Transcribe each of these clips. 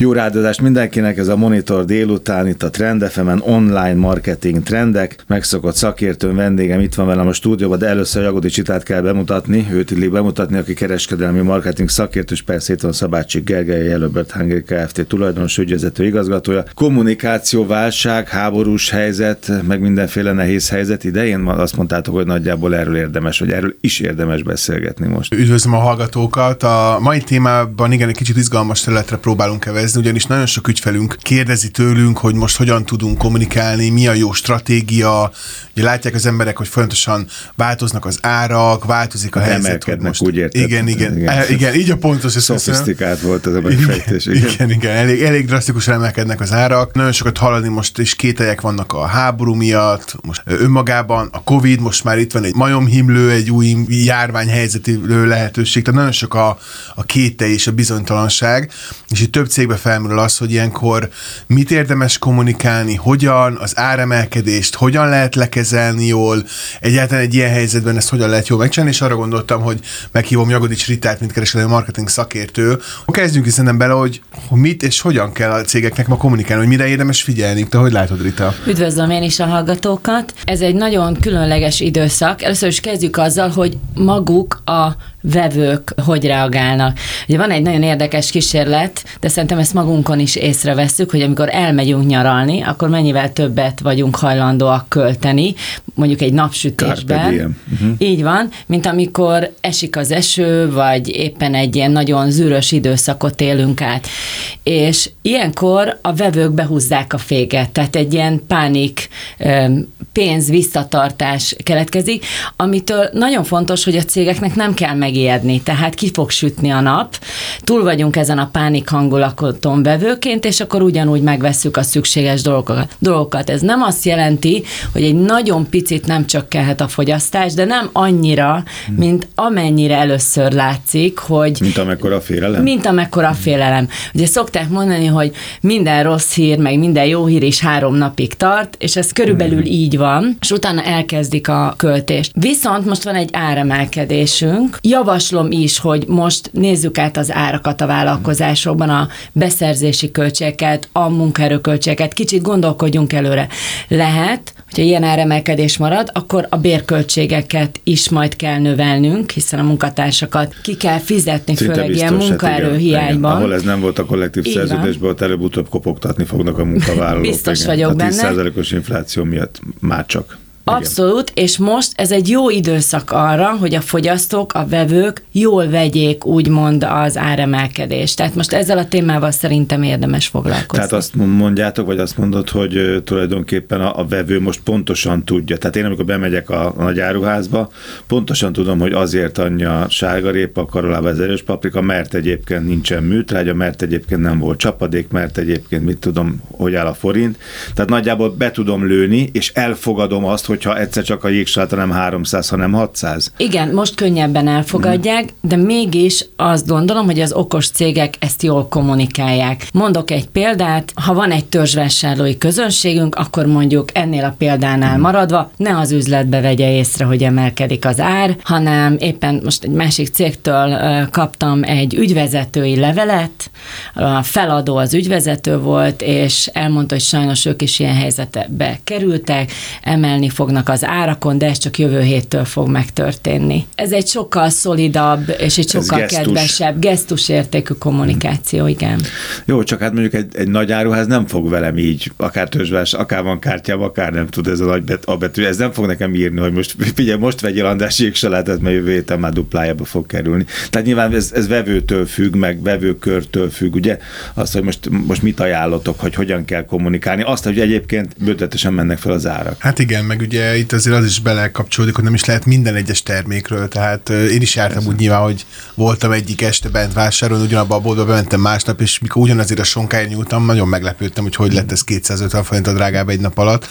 Jó ráadást mindenkinek, ez a Monitor délután, itt a Trend FM-en online marketing trendek. Megszokott szakértőm, vendégem itt van velem a stúdióban, de először Jagodics Ritát kell bemutatni, őt illik bemutatni, aki kereskedelmi marketing szakértő, és persze itt van Szabácsik Gergely, Yellow Bird Hungary Kft. Tulajdonos, ügyvezető igazgatója. Kommunikáció, válság, háborús helyzet, meg mindenféle nehéz helyzet idején. Azt mondtátok, hogy nagyjából erről érdemes, vagy erről is érdemes beszélgetni most. Üdvözlöm a hallgatókat. A mai témában igen, egy kicsit izgalmas területre próbálunk kevezni, ugyanis nagyon sok ügyfelünk kérdezi tőlünk, hogy most hogyan tudunk kommunikálni, mi a jó stratégia. Ugye látják az emberek, hogy folyamatosan változnak az árak, változik a helyzet, hogy most... Úgy érted, igen, így a pontos... Szofisztikált volt az a megfejtés. Igen, elég drasztikusan emelkednek az árak. Nagyon sokat hallani most, és kételyek vannak a háború miatt, most önmagában a Covid, most már itt van egy majomhimlő, egy új járványhelyzeti lehetőség, tehát nagyon sok a kétely és a bizonytalanság, és itt több cégben felmerül az, hogy ilyenkor mit érdemes kommunikálni, hogyan, az áremelkedést hogyan lehet lekezelni jól, egyáltalán egy ilyen helyzetben ezt hogyan lehet jól megcsinálni, és arra gondoltam, hogy meghívom Jagodics Ritát, mint kereskedelmi marketing szakértő. Kezdjünk is szerintem bele, hogy mit és hogyan kell a cégeknek ma kommunikálni, hogy mire érdemes figyelni. Te hogy látod, Rita? Üdvözlöm én is a hallgatókat. Ez egy nagyon különleges időszak. Először is kezdjük azzal, hogy maguk a vevők hogy reagálnak. Ugye van egy nagyon érdekes kísérlet, de szerintem ezt magunkon is észrevesszük, hogy amikor elmegyünk nyaralni, akkor mennyivel többet vagyunk hajlandóak költeni, mondjuk egy napsütésben. Így van, mint amikor esik az eső, vagy éppen egy ilyen nagyon zűrös időszakot élünk át. És ilyenkor a vevők behúzzák a féket, tehát egy ilyen pánik, pénz visszatartás keletkezik, amitől nagyon fontos, hogy a cégeknek nem kell megijedni, tehát ki fog sütni a nap, túl vagyunk ezen a pánik hangulaton vevőként, és akkor ugyanúgy megvesszük a szükséges dolgokat. Ez nem azt jelenti, hogy egy nagyon picit nem csökkenhet a fogyasztás, de nem annyira, mint amennyire először látszik, hogy... Mint amekkora a félelem. Ugye szokták mondani, hogy minden rossz hír, meg minden jó hír is 3 napig tart, és ez körülbelül így van, és utána elkezdik a költést. Viszont most van egy áremelkedésünk. Javaslom is, hogy most nézzük át az árakat a vállalkozásokban, a beszerzési költségeket, a munkaerőköltségeket, kicsit gondolkodjunk előre. Lehet, hogyha ilyen áremelkedés marad, akkor a bérköltségeket is majd kell növelnünk, hiszen a munkatársakat ki kell fizetni, főleg ilyen munkaerőhiányban. Ahol ez nem volt a kollektív szerződésben, ott előbb-utóbb kopogtatni fognak a munkavállalók. Biztos vagyok benne. A 10%-os infláció miatt már csak. Abszolút, és most ez egy jó időszak arra, hogy a fogyasztók, a vevők jól vegyék úgymond az áremelkedést. Tehát most ezzel a témával szerintem érdemes foglalkozni. Tehát azt mondjátok, vagy azt mondod, hogy tulajdonképpen a vevő most pontosan tudja. Tehát én amikor bemegyek a nagy áruházba, pontosan tudom, hogy azért annyi a sárgarépa, a karolába az erős paprika, mert egyébként nincsen műtrágya, mert egyébként nem volt csapadék, mert egyébként mit tudom, hogy áll a forint. Tehát nagyjából be tudom lőni, és elfogadom azt, hogy ha egyszer csak a jégsálta nem 300, hanem 600. Igen, most könnyebben elfogadják, de mégis azt gondolom, hogy az okos cégek ezt jól kommunikálják. Mondok egy példát, ha van egy törzsvásárlói közönségünk, akkor mondjuk ennél a példánál maradva, ne az üzletbe vegye észre, hogy emelkedik az ár, hanem éppen most egy másik cégtől kaptam egy ügyvezetői levelet, a feladó az ügyvezető volt, és elmondta, hogy sajnos ők is ilyen helyzetbe kerültek, emelni fognak az árakon, de ez csak jövő héttől fog megtörténni. Ez egy sokkal szolidabb, és egy sokkal kedvesebb, gesztusértékű kommunikáció, igen. Jó, csak hát mondjuk egy nagy áruház nem fog velem így, akár törzsvás, akár van kártyám, akár nem tud ez a nagy betű, ez nem fog nekem írni, hogy most figyelj, most vegyél András jégsalátát, mert jövő héten már duplájába fog kerülni. Tehát nyilván ez vevőtől függ, meg vevőkörtől függ, ugye? Azt, hogy most mit ajánlotok, hogy hogyan kell kommunikálni, azt, hogy egyébként bődletesen mennek fel az árak. Hát igen, meg ugye itt azért az is belekapcsolódik, hogy nem is lehet minden egyes termékről, tehát én is jártam úgy nyilván, hogy voltam egyik este bent vásárolni, ugyanabba a boltba bementem másnap, és mikor ugyanazért a sonkáért nyúltam, nagyon meglepődtem, hogy lett ez 250 forint drágább egy nap alatt,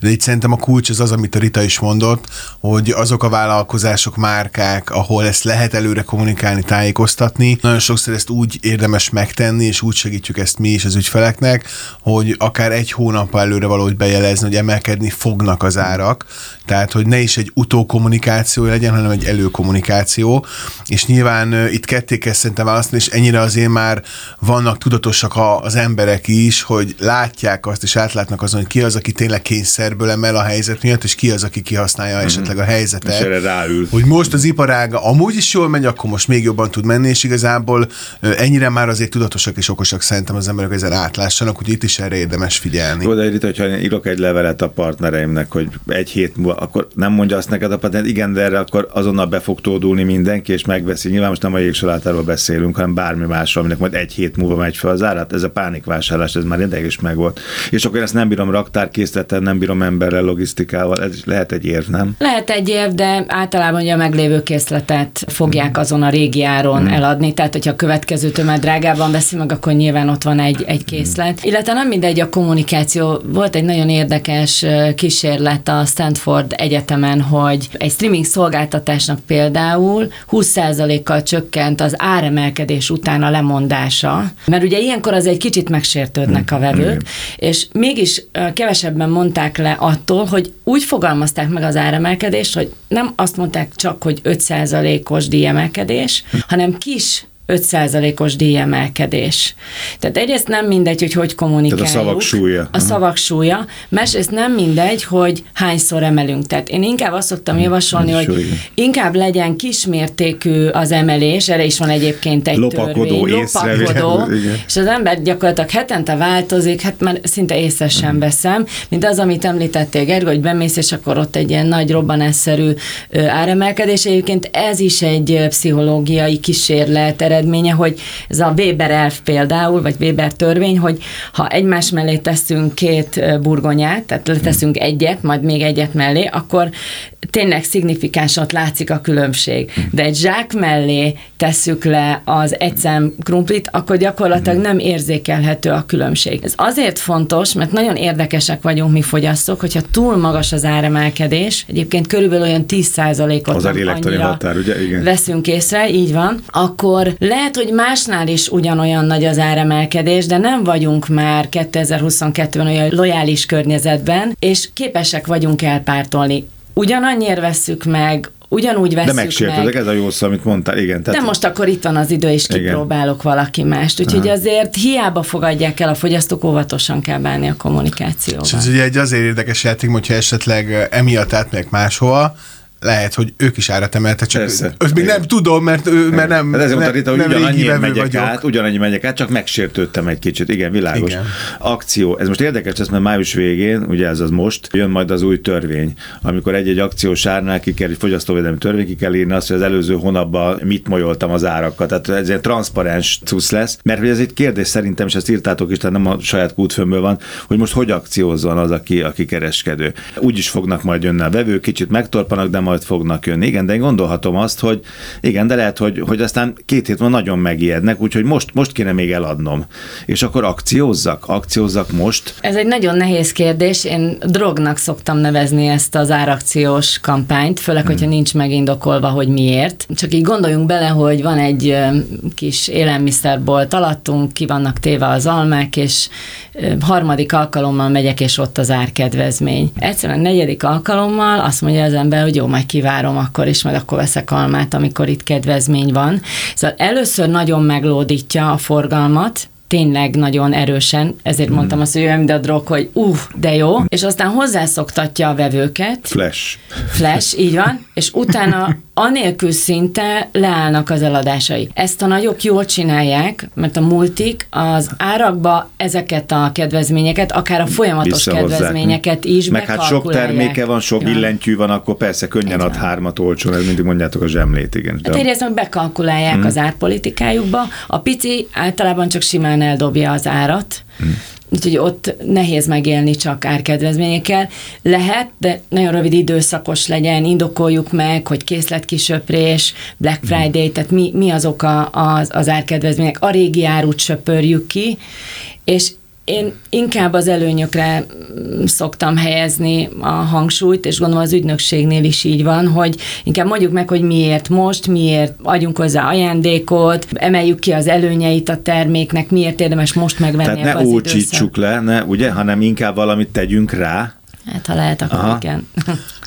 de itt szerintem a kulcs az, amit a Rita is mondott, hogy azok a vállalkozások, márkák, ahol ezt lehet előre kommunikálni, tájékoztatni, nagyon sokszor ezt úgy érdemes megtenni, és úgy segítjük ezt mi is az ügyfeleknek, hogy akár egy hónappal előre valahogy bejelezni, hogy emelkedni fognak az árak, árak, tehát hogy ne is egy utókommunikáció legyen, hanem egy előkommunikáció, és nyilván itt ketté kell szerintem választani, és ennyire azért már vannak tudatosak az emberek is, hogy látják azt, és átlátnak azon, hogy ki az, aki tényleg kényszerből emel a helyzet miatt, és ki az, aki kihasználja esetleg a helyzetet. És erre ráül. Hogy most az iparága amúgy is jól megy, akkor most még jobban tud menni, és igazából ennyire már azért tudatosak és okosak szerintem az emberek ezzel átlássanak, hogy itt is erre érdemes figyelni. Jó, de Rita, hogyha én írok egy levelet a partnereimnek, hogy egy hét múlva, akkor nem mondja azt neked a partner, igen, de erre akkor azonnal be fog tódulni mindenki, és megveszi. Nyilván most nem a jégsalátáról beszélünk, hanem bármi másról, aminek majd egy hét múlva megy fel az árat. Ez a pánikvásárlás, ez már ideig is megvolt. És akkor ezt nem bírom raktárkészleten, nem bírom emberrel, logisztikával, ez is lehet egy érv, nem? Lehet egy érv, de általában ugye a meglévő készletet fogják azon a régi áron eladni, tehát hogyha a következőtől már drágában veszi meg, akkor nyilván ott van egy készlet. Illetve nem mindegy a kommunikáció. Volt egy nagyon érdekes kísérlet a Stanford Egyetemen, hogy egy streaming szolgáltatásnak például 20%-kal csökkent az áremelkedés után a lemondása, mert ugye ilyenkor az egy kicsit megsértődnek a vevők, és mégis kevesebben mondták le attól, hogy úgy fogalmazták meg az áremelkedést, hogy nem azt mondták csak, hogy 5%-os díjemelkedés, hanem kis 5%-os díjemelkedés. Tehát egyrészt nem mindegy, hogy kommunikáljuk. Tehát a szavak súlya. A szavak súlya. Másrészt nem mindegy, hogy hányszor emelünk. Tehát én inkább azt szoktam javasolni, hogy inkább legyen kismértékű az emelés, erre is van egyébként egy lopakodó, és az ember gyakorlatilag hetente változik, hát már szinte észre sem veszem, mint az, amit említettél, Gergő, hogy bemész, és akkor ott egy ilyen nagy robbanásszerű áremelkedés. Egyébként ez is egy pszichológiai kísérlet eredménye, hogy ez a Weber elf például, vagy Weber törvény, hogy ha egymás mellé teszünk két burgonyát, tehát leteszünk egyet, majd még egyet mellé, akkor tényleg szignifikánsan látszik a különbség. De egy zsák mellé tesszük le az egy szem krumplit, akkor gyakorlatilag nem érzékelhető a különbség. Ez azért fontos, mert nagyon érdekesek vagyunk mi fogyasztók, hogyha túl magas az áremelkedés, egyébként körülbelül olyan 10%-ot veszünk észre, így van, akkor lehet, hogy másnál is ugyanolyan nagy az áremelkedés, de nem vagyunk már 2022-ben olyan lojális környezetben, és képesek vagyunk elpártolni. Ugyanannyiért vesszük meg, ugyanúgy vesszük meg. De megsértődök, ez a jó szó, amit mondtál, igen. Tehát... De most akkor itt van az idő, és kipróbálok valaki mást. Úgyhogy azért hiába fogadják el a fogyasztók, óvatosan kell bánni a kommunikációval. És ez ugye egy azért érdekes játék, hogyha esetleg emiatt átmegyek máshova, lehet, hogy ők is árat emeltek, csak őt még nem tudom, mert nem régi vevő vagyok. Ugyanannyi megyek át, csak megsértődtem egy kicsit. Igen, világos. Igen. Akció. Ez most érdekes lesz, mert május végén, ugye ez az most, jön majd az új törvény, amikor egy-egy akciós árnál egy fogyasztóvédelmi törvény, ki kell írni azt, hogy az előző hónapban mit molyoltam az árakat. Tehát ez egy transzparens cucc lesz, mert ez egy kérdés szerintem, és ezt írtátok is, tehát nem a saját kútfőmből van, hogy most hogy akciózzon az, aki kereskedő. Úgy is fognak majd jönni a vevők, kicsit megtorpanak, de majd fognak jönni. Igen, de én gondolhatom azt, hogy igen, de lehet, hogy aztán két hét van nagyon megijednek, úgyhogy most kéne még eladnom. És akkor akciózzak most. Ez egy nagyon nehéz kérdés. Én drognak szoktam nevezni ezt az árakciós kampányt, főleg, hogyha nincs megindokolva, hogy miért. Csak így gondoljunk bele, hogy van egy kis élelmiszerbolt alattunk, ki vannak téve az almák, és harmadik alkalommal megyek, és ott az árkedvezmény. Egyszerűen negyedik alkalommal azt mondja az ember, hogy jó, majd kivárom akkor is, majd akkor veszek almát, amikor itt kedvezmény van. Szóval először nagyon meglódítja a forgalmat, tényleg nagyon erősen, ezért mondtam azt, hogy olyan, mint a drog, hogy de jó, és aztán hozzászoktatja a vevőket. Flash, így van, és utána anélkül szinte leállnak az eladásai. Ezt a nagyok jól csinálják, mert a multik az árakba ezeket a kedvezményeket, akár a folyamatos kedvezményeket is bekalkulálják. Meg hát sok terméke van, sok billentyű van, akkor persze könnyen ad hármat olcsón, ez mindig mondjátok a zsemlét, igen. Hát érjeztem, hogy bekalkulálják az árpolitikájukba. A pici általában csak simán eldobja az árat, úgyhogy ott nehéz megélni csak árkedvezményekkel. Lehet, de nagyon rövid időszakos legyen, indokoljuk meg, hogy készletkisöprés, Black Friday, tehát mi az oka az árkedvezmények. A régi árut söpörjük ki, és én inkább az előnyökre szoktam helyezni a hangsúlyt, és gondolom az ügynökségnél is így van, hogy inkább mondjuk meg, hogy miért most, miért adjunk hozzá ajándékot, emeljük ki az előnyeit a terméknek, miért érdemes most megvenni az időszakban. Tehát ne ócsítsuk le, ugye, hanem inkább valamit tegyünk rá, Hát, ha lehet, akkor igen.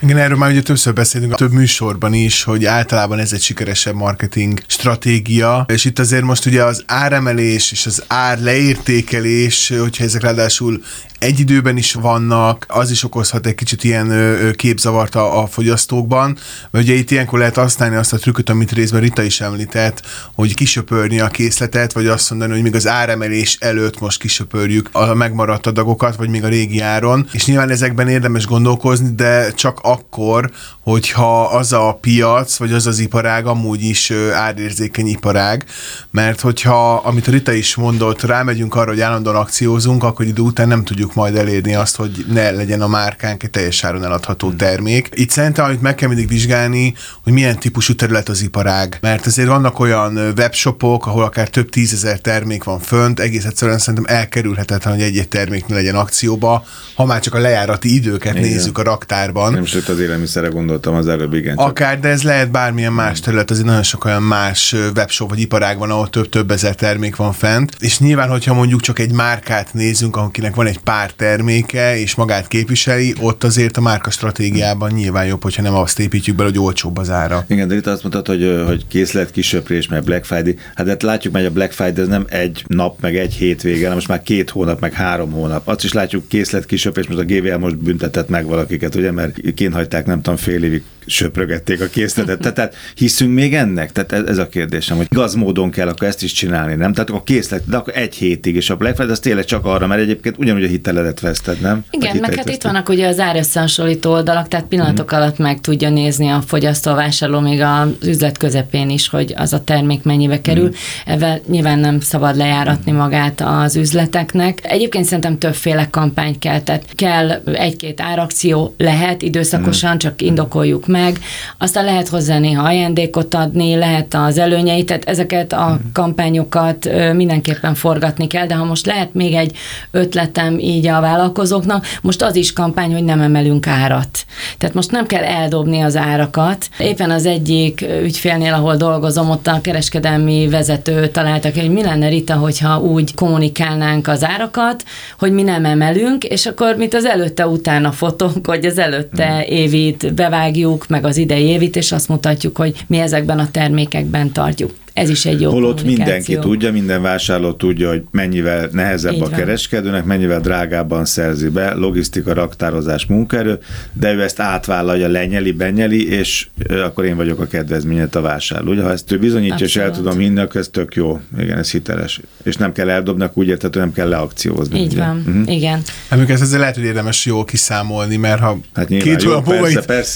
Igen, erről már ugye többször beszélünk, több műsorban is, hogy általában ez egy sikeresebb marketing stratégia, és itt azért most ugye az áremelés és az ár leértékelés, hogyha ezek ráadásul egy időben is vannak, az is okozhat egy kicsit ilyen képzavart a fogyasztókban, mert ugye itt ilyenkor lehet használni azt a trükköt, amit részben Rita is említett, hogy kisöpörni a készletet, vagy azt mondani, hogy még az áremelés előtt most kisöpörjük a megmaradt adagokat, vagy még a régi áron, és nyilván ezekben érdemes gondolkozni, de csak akkor, hogyha az a piac, vagy az az iparág amúgy is árérzékeny iparág, mert hogyha, amit a Rita is mondott, rámegyünk arra, hogy állandóan akciózunk, akkor idő után nem tudjuk majd elérni azt, hogy ne legyen a márkánk egy teljes áron eladható termék. Itt szerintem, amit meg kell mindig vizsgálni, hogy milyen típusú terület az iparág, mert azért vannak olyan webshopok, ahol akár több 10 000 termék van fönt, egész egyszerűen szerintem elkerülhetetlen, hogy egy-egy termék ne legyen akcióba, ha már csak a lejárati időket nézzük a raktárban. Nem sőt az élelmiszerre gondoltam az előbb, igen. Akár, de ez lehet bármilyen más terület, azért nagyon sok olyan más webshop vagy iparág van, ahol több ezer termék van fent, és nyilván, hogyha mondjuk csak egy márkát nézünk, akinek van egy pár terméke, és magát képviseli, ott azért a márka stratégiában nyilván jobb, hogyha nem azt építjük bele, hogy olcsóbb az ára. Igen, de itt azt mondtad, hogy készlet kisöprés, mert Black Friday, hát látjuk meg a Black Friday, ez nem egy nap, meg egy hétvége, hanem most már 2 hónap, meg 3 hónap. Azt is látjuk, készlet kisöprés, most a GVL most büntetett meg valakiket, ugye, mert kínhagyták, nem tudom, fél évig söprögették a készletet. Tehát hiszünk még ennek? Tehát ez a kérdésem, hogy igaz módon kell akkor ezt is csinálni, nem? Tehát a készlet, de akkor egy hétig, és a Black Friday az tényleg csak arra, mert egyébként ugyanúgy a hiteledet veszted, nem? Igen, meg hát itt vannak ugye az árösszehasonlító oldalak, tehát pillanatok alatt meg tudja nézni a fogyasztó, a vásárló még az üzlet közepén is, hogy az a termék mennyibe kerül. Ezzel nyilván nem szabad lejáratni magát az üzleteknek. Egyébként szerintem többféle kampány kell, tehát kell egy-két árakció, lehet időszakosan, csak indokoljuk meg. Aztán lehet hozzá néha ajándékot adni, lehet az előnyeit, tehát ezeket a kampányokat mindenképpen forgatni kell, de ha most lehet még egy ötletem így a vállalkozóknak, most az is kampány, hogy nem emelünk árat. Tehát most nem kell eldobni az árakat. Éppen az egyik ügyfélnél, ahol dolgozom, ott a kereskedelmi vezető találtak, hogy mi lenne, Rita, hogyha úgy kommunikálnánk az árakat, hogy mi nem emelünk, és akkor mint az előtte-utána fotók, hogy az előtte évit bevágjuk, meg az idei évit, és azt mutatjuk, hogy mi ezekben a termékekben tartjuk. Ez is egy jó Holott mindenki tudja, minden vásárló tudja, hogy mennyivel nehezebb a kereskedőnek, mennyivel drágábban szerzi be, logisztika, raktározás, munkaerő, de ő ezt átvállalja, lenyeli, és akkor én vagyok a kedvezményet a vásárló. Ugye, ha ezt ő bizonyítja, és el tudom hinni, akkor ez tök jó. Igen, ez hiteles. És nem kell eldobni, úgy érthető, nem kell leakciózni. Így ugye? Van, igen. Amikor ezzel lehet, hogy érdemes jól kiszámolni, mert ha hát nyilván, 2 hónap múlva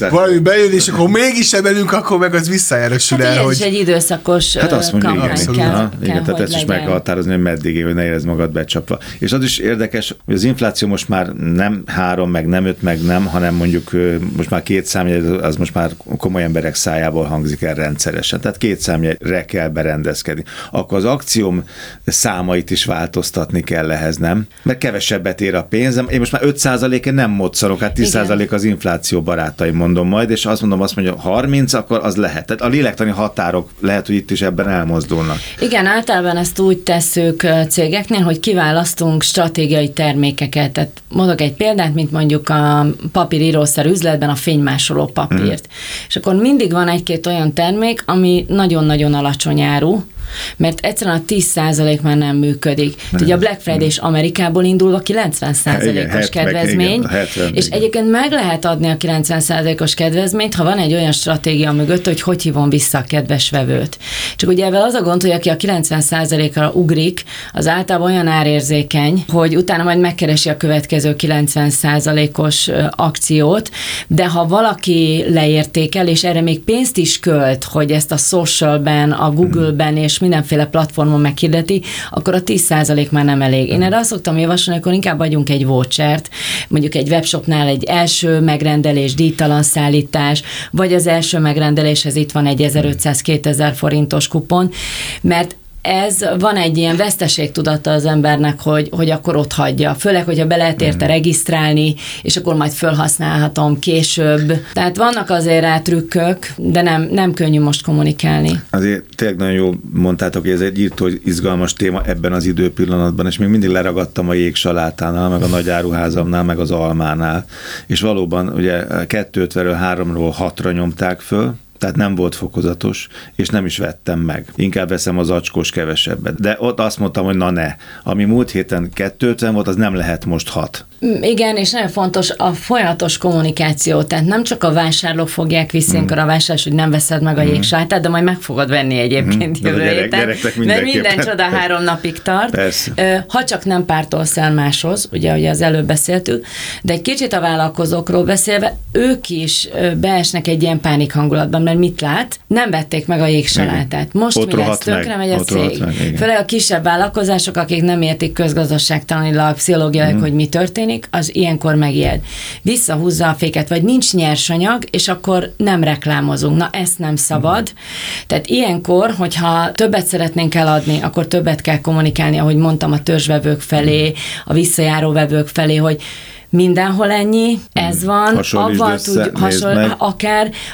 valami bejön, és akkor mégis emelünk, akkor meg az visszajárosul el. Ez is egy időszakos. Hát azt mondja, igen, tehát ezt is meg kell határozni, hogy meddig, hogy ne érezd magad becsapva. És az is érdekes, hogy az infláció most már nem 3, meg nem 5, meg nem, hanem mondjuk most már 2 számjegy, az most már komoly emberek szájából hangzik el rendszeresen. Tehát 2 számjegyre kell berendezkedni. Akkor az akcióm számait is változtatni kell ehhez, nem? Mert kevesebbet ér a pénzem. Én most már 5%-en nem moccanok, hát 10% az infláció barátaim, mondom majd, és azt mondom, azt mondja, 30, akkor az lehet. Tehát a lélektani határok lehet, hogy itt is ebben elmozdulnak. Igen, általában ezt úgy tesszük cégeknél, hogy kiválasztunk stratégiai termékeket. Tehát mondok egy példát, mint mondjuk a papírírószer üzletben a fénymásoló papírt. És akkor mindig van egy-két olyan termék, ami nagyon-nagyon alacsony áru, mert egyszerűen a 10% már nem működik. Ugye a Black Friday és Amerikából indulva 90%-os kedvezmény, és egyébként meg lehet adni a 90%-os kedvezményt, ha van egy olyan stratégia mögött, hogy hívom vissza a kedves vevőt. Csak ugye ebben az a gond, hogy aki a 90%-ra ugrik, az általában olyan árérzékeny, hogy utána majd megkeresi a következő 90%-os akciót, de ha valaki leértékel, és erre még pénzt is költ, hogy ezt a socialben, a Google-ben és mindenféle platformon meghirdeti, akkor a 10% már nem elég. Én erre azt szoktam javasolni, akkor inkább adjunk egy vouchert, mondjuk egy webshopnál egy első megrendelés, díjtalan szállítás, vagy az első megrendeléshez itt van egy 1500-2000 forintos kupon, mert ez van egy ilyen veszteségtudata az embernek, hogy akkor ott hagyja. Főleg, hogyha be lehet érte regisztrálni, és akkor majd fölhasználhatom később. Tehát vannak azért rá trükkök, de nem könnyű most kommunikálni. Azért tényleg nagyon jól mondtátok, hogy ez egy írtó izgalmas téma ebben az időpillanatban, és még mindig leragadtam a jégsalátánál, meg a nagy áruházamnál, meg az almánál. És valóban ugye 250-ről 3-ról 6-ra nyomták föl, tehát nem volt fokozatos, és nem is vettem meg. Inkább veszem az acskós kevesebbet. De ott azt mondtam, hogy na ne. Ami múlt héten 250 volt, az nem lehet most 6. Igen, és nagyon fontos a folyamatos kommunikáció. Tehát nem csak a vásárlók fogják visszinkor a vásárlás, hogy nem veszed meg a jégsalátát, de majd meg fogod venni egyébként jövő héten. De minden csoda 3 napig tart. Persze. Ha csak nem pártolsz el máshoz, ugye az előbb beszéltük, de egy kicsit a vállalkozókról beszélve, ők is beesnek egy ilyen pánik hangulatban, mert mit lát? Nem vették meg a jégsalátát. Most ott mi lesz? Tönkre megy a cég. Főleg a kisebb vállalkozások, akik nem értik közgazdaságtanilag, pszichológiailag, hogy mi történik, az ilyenkor megijed. Visszahúzza a féket, vagy nincs nyersanyag, és akkor nem reklámozunk. Na, ezt nem szabad. Tehát ilyenkor, hogyha többet szeretnénk eladni, akkor többet kell kommunikálni, ahogy mondtam, a törzsvevők felé, a visszajáróvevők felé, hogy mindenhol ennyi, ez van,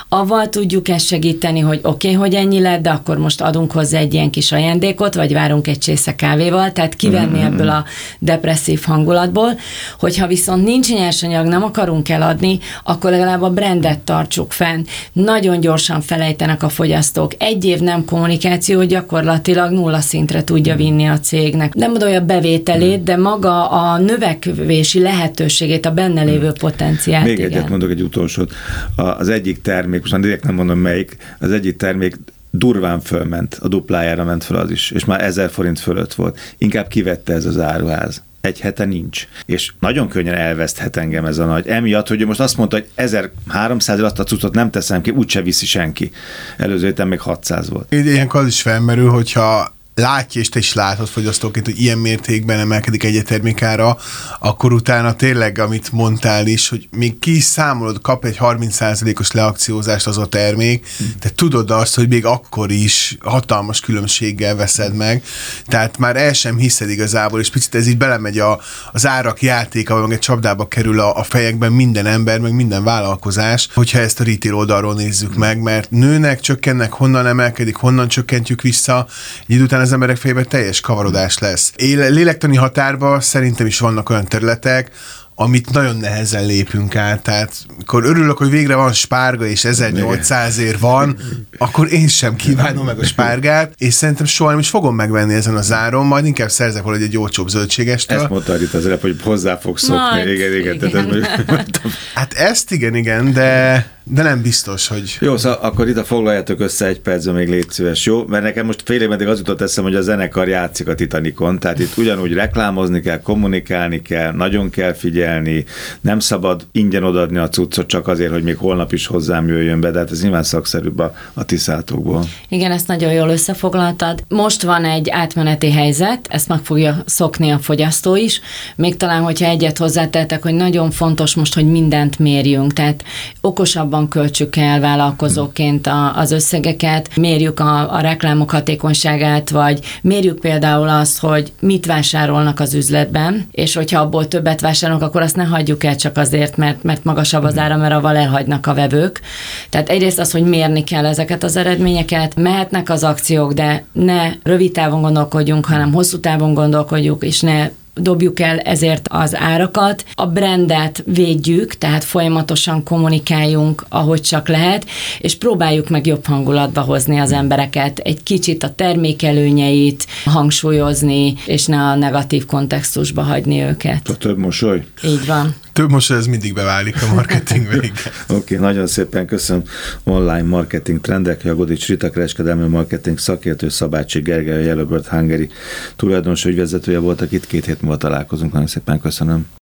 avval tudjuk ezt segíteni, hogy oké, hogy ennyi lett, de akkor most adunk hozzá egy ilyen kis ajándékot, vagy várunk egy csésze kávéval, tehát kivenni ebből a depresszív hangulatból. Hogyha viszont nincs nyersanyag, nem akarunk eladni, akkor legalább a brandet tartsuk fenn. Nagyon gyorsan felejtenek a fogyasztók. Egy év nem kommunikáció gyakorlatilag nulla szintre tudja vinni a cégnek. Nem mondom, hogy a bevételét, de maga a növekvési lehetőség, a benne lévő potenciált. Még egyet mondok, egy utolsót. Az egyik termék, most nem mondom melyik, az egyik termék durván fölment, a duplájára ment föl az is, és már 1000 forint fölött volt. Inkább kivette ez az áruház. Egy hete nincs. És nagyon könnyen elveszthet engem ez a nagy. Emiatt, hogy most azt mondta, hogy 1300-ra azt a cuccot nem teszem ki, úgyse viszi senki. Előző héten még 600 volt. Ilyenkor az is felmerül, hogyha látja, és te is látod fogyasztóként, hogy ilyen mértékben emelkedik egy termékára, akkor utána tényleg, amit mondtál is, hogy még ki is számolod, kap egy 30%-os leakciózást az a termék, de tudod azt, hogy még akkor is hatalmas különbséggel veszed meg, tehát már el sem hiszed igazából, és picit ez így belemegy az árak játéka, vagy egy csapdába kerül a fejekben minden ember, meg minden vállalkozás, hogyha ezt a retail oldalról nézzük meg, mert nőnek, csökkennek, honnan emelkedik, honnan csökkentjük vissza, így utána az emberek fejében teljes kavarodás lesz. Lélektani határban szerintem is vannak olyan területek, amit nagyon nehezen lépünk át, tehát akkor örülök, hogy végre van spárga, és 1800-ért van, akkor én sem kívánom meg a spárgát, és szerintem soha nem is fogom megvenni ezen az áron, majd inkább szerzek valahogy egy olcsóbb zöldségestől. Ezt mondtad itt az előbb, hogy hozzá fogsz szokni. Igen. Hát ezt igen, de nem biztos, hogy... Jó, szóval akkor itt foglaljátok össze egy percben még, légy szíves, jó? Mert nekem most fél évben az jutott eszem, hogy a zenekar játszik a Titanicon, tehát itt ugyanúgy reklámozni kell, kommunikálni kell, nagyon kell figyelni, nem szabad ingyen odaadni a cuccot csak azért, hogy még holnap is hozzám jöjjön be, de hát ez nyilván szakszerűbb a tisztátokból. Igen, ezt nagyon jól összefoglaltad. Most van egy átmeneti helyzet, ezt meg fogja szokni a fogyasztó is, még talán, hogyha egyet hozzátettek, hogy nagyon fontos most, hogy mindent mérjünk, tehát okosabb költsük el vállalkozóként az összegeket, mérjük a reklámok hatékonyságát, vagy mérjük például azt, hogy mit vásárolnak az üzletben, és hogyha abból többet vásárolnak, akkor azt ne hagyjuk el csak azért, mert magasabb az ára, mert avval elhagynak a vevők. Tehát egyrészt az, hogy mérni kell ezeket az eredményeket, mehetnek az akciók, de ne rövid távon gondolkodjunk, hanem hosszú távon gondolkodjuk, és ne dobjuk el ezért az árakat. A brandet védjük, tehát folyamatosan kommunikáljunk, ahogy csak lehet, és próbáljuk meg jobb hangulatba hozni az embereket, egy kicsit a termék előnyeit hangsúlyozni, és ne a negatív kontextusba hagyni őket. A több mosoly. Így van. Több mosoly, ez mindig beválik a marketingben. Oké, nagyon szépen köszönöm. Online marketing trendek, Jagodics Rita kereskedelmi marketing szakértő, Szabácsik Gergely, a Yellow Bird Hungary tulajdonos ügyvezetője voltak itt. 2 hét múlva találkozunk. Nagyon szépen köszönöm.